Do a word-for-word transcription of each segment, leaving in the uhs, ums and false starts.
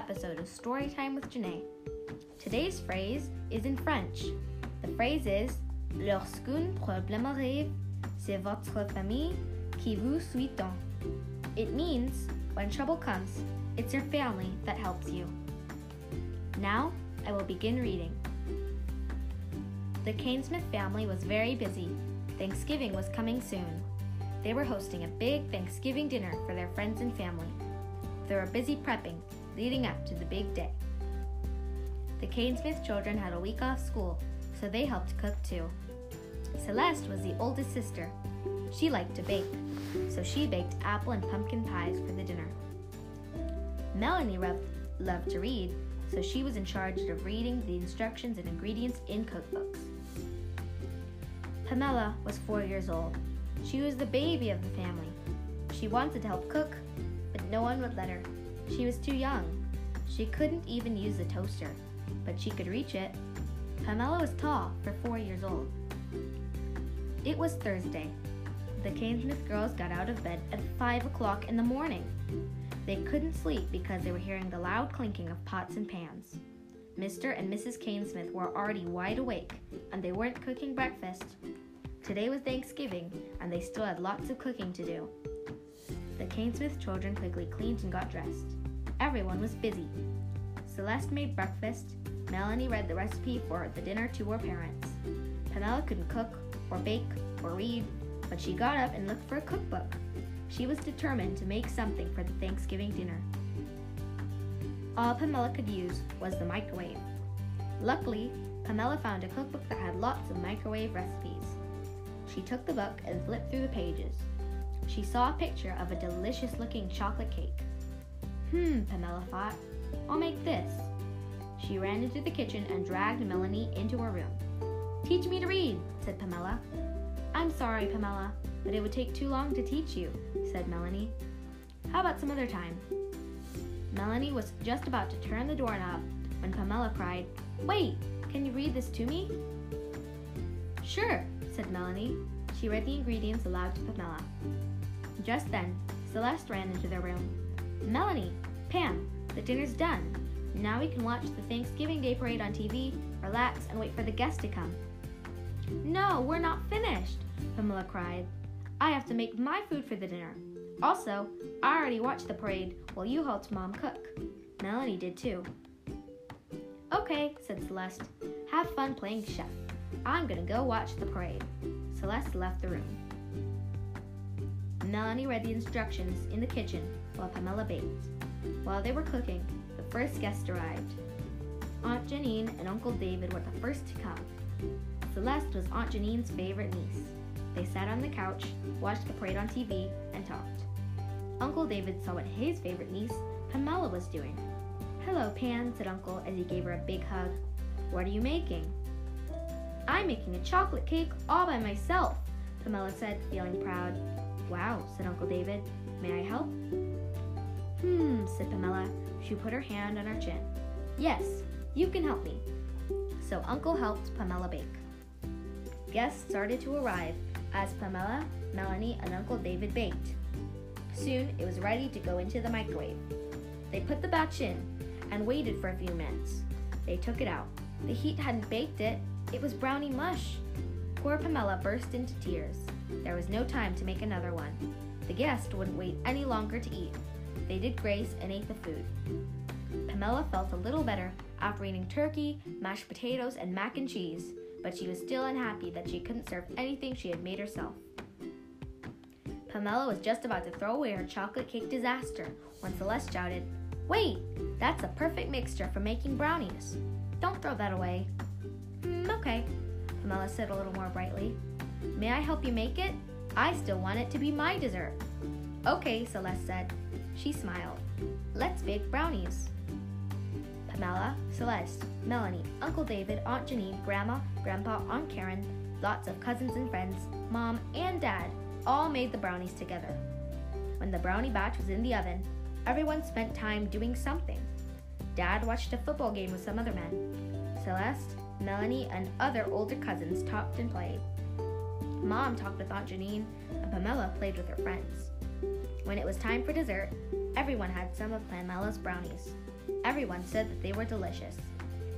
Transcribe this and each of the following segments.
episode of Storytime with Janae. Today's phrase is in French. The phrase is Lorsqu'un problème arrive, c'est votre famille qui vous soutient. It means, when trouble comes, it's your family that helps you. Now, I will begin reading. The Canesmith family was very busy. Thanksgiving was coming soon. They were hosting a big Thanksgiving dinner for their friends and family. They were busy prepping, leading up to the big day. The Canesmith children had a week off school, so they helped cook too. Celeste was the oldest sister. She liked to bake, so she baked apple and pumpkin pies for the dinner. Melanie loved to read, so she was in charge of reading the instructions and ingredients in cookbooks. Pamela was four years old. She was the baby of the family. She wanted to help cook, but no one would let her. She was too young. She couldn't even use the toaster, but she could reach it. Pamela was tall for four years old. It was Thursday. The Canesmith girls got out of bed at five o'clock in the morning. They couldn't sleep because they were hearing the loud clinking of pots and pans. Mister and Missus Canesmith were already wide awake, and they weren't cooking breakfast. Today was Thanksgiving, and they still had lots of cooking to do. The Canesmith children quickly cleaned and got dressed. Everyone was busy. Celeste made breakfast. Melanie read the recipe for the dinner to her parents. Pamela couldn't cook, or bake, or read, but she got up and looked for a cookbook. She was determined to make something for the Thanksgiving dinner. All Pamela could use was the microwave. Luckily, Pamela found a cookbook that had lots of microwave recipes. She took the book and flipped through the pages. She saw a picture of a delicious-looking chocolate cake. Hmm, Pamela thought, I'll make this. She ran into the kitchen and dragged Melanie into her room. Teach me to read, said Pamela. I'm sorry, Pamela, but it would take too long to teach you, said Melanie. How about some other time? Melanie was just about to turn the doorknob when Pamela cried, Wait, can you read this to me? Sure, said Melanie. She read the ingredients aloud to Pamela. Just then, Celeste ran into their room. Melanie, Pam, the dinner's done. Now we can watch the Thanksgiving Day parade on T V, relax, and wait for the guests to come. No, we're not finished, Pamela cried. I have to make my food for the dinner. Also, I already watched the parade while you helped Mom cook. Melanie did too. Okay, said Celeste. Have fun playing chef. I'm gonna go watch the parade. Celeste left the room. Melanie read the instructions in the kitchen while Pamela baked. While they were cooking, the first guest arrived. Aunt Janine and Uncle David were the first to come. Celeste was Aunt Janine's favorite niece. They sat on the couch, watched the parade on T V, and talked. Uncle David saw what his favorite niece, Pamela, was doing. Hello, Pam, said Uncle as he gave her a big hug. What are you making? I'm making a chocolate cake all by myself, Pamela said, feeling proud. Wow, said Uncle David. May I help? Hmm, said Pamela. She put her hand on her chin. Yes, you can help me. So Uncle helped Pamela bake. Guests started to arrive as Pamela, Melanie, and Uncle David baked. Soon, it was ready to go into the microwave. They put the batch in and waited for a few minutes. They took it out. The heat hadn't baked it. It was brownie mush. Poor Pamela burst into tears. There was no time to make another one. The guests wouldn't wait any longer to eat. They did grace and ate the food. Pamela felt a little better after eating turkey, mashed potatoes, and mac and cheese, but she was still unhappy that she couldn't serve anything she had made herself. Pamela was just about to throw away her chocolate cake disaster when Celeste shouted, Wait, that's a perfect mixture for making brownies. Don't throw that away. Mm, okay, Pamela said a little more brightly. May I help you make it? I still want it to be my dessert. Okay, Celeste said. She smiled. Let's bake brownies. Pamela, Celeste, Melanie, Uncle David, Aunt Janine, Grandma, Grandpa, Aunt Karen, lots of cousins and friends, Mom, and Dad all made the brownies together. When the brownie batch was in the oven, everyone spent time doing something. Dad watched a football game with some other men. Celeste, Melanie, and other older cousins talked and played. Mom talked with Aunt Janine, and Pamela played with her friends. When it was time for dessert, Everyone had some of Pamela's brownies. Everyone said that they were delicious.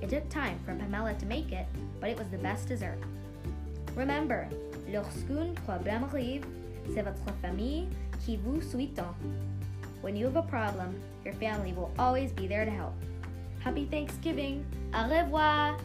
It took time for Pamela to make it, but it was the best dessert. Remember, lorsqu'un problème arrive, c'est votre famille qui vous soutient. When you have a problem, your family will always be there to help. Happy Thanksgiving! Au revoir!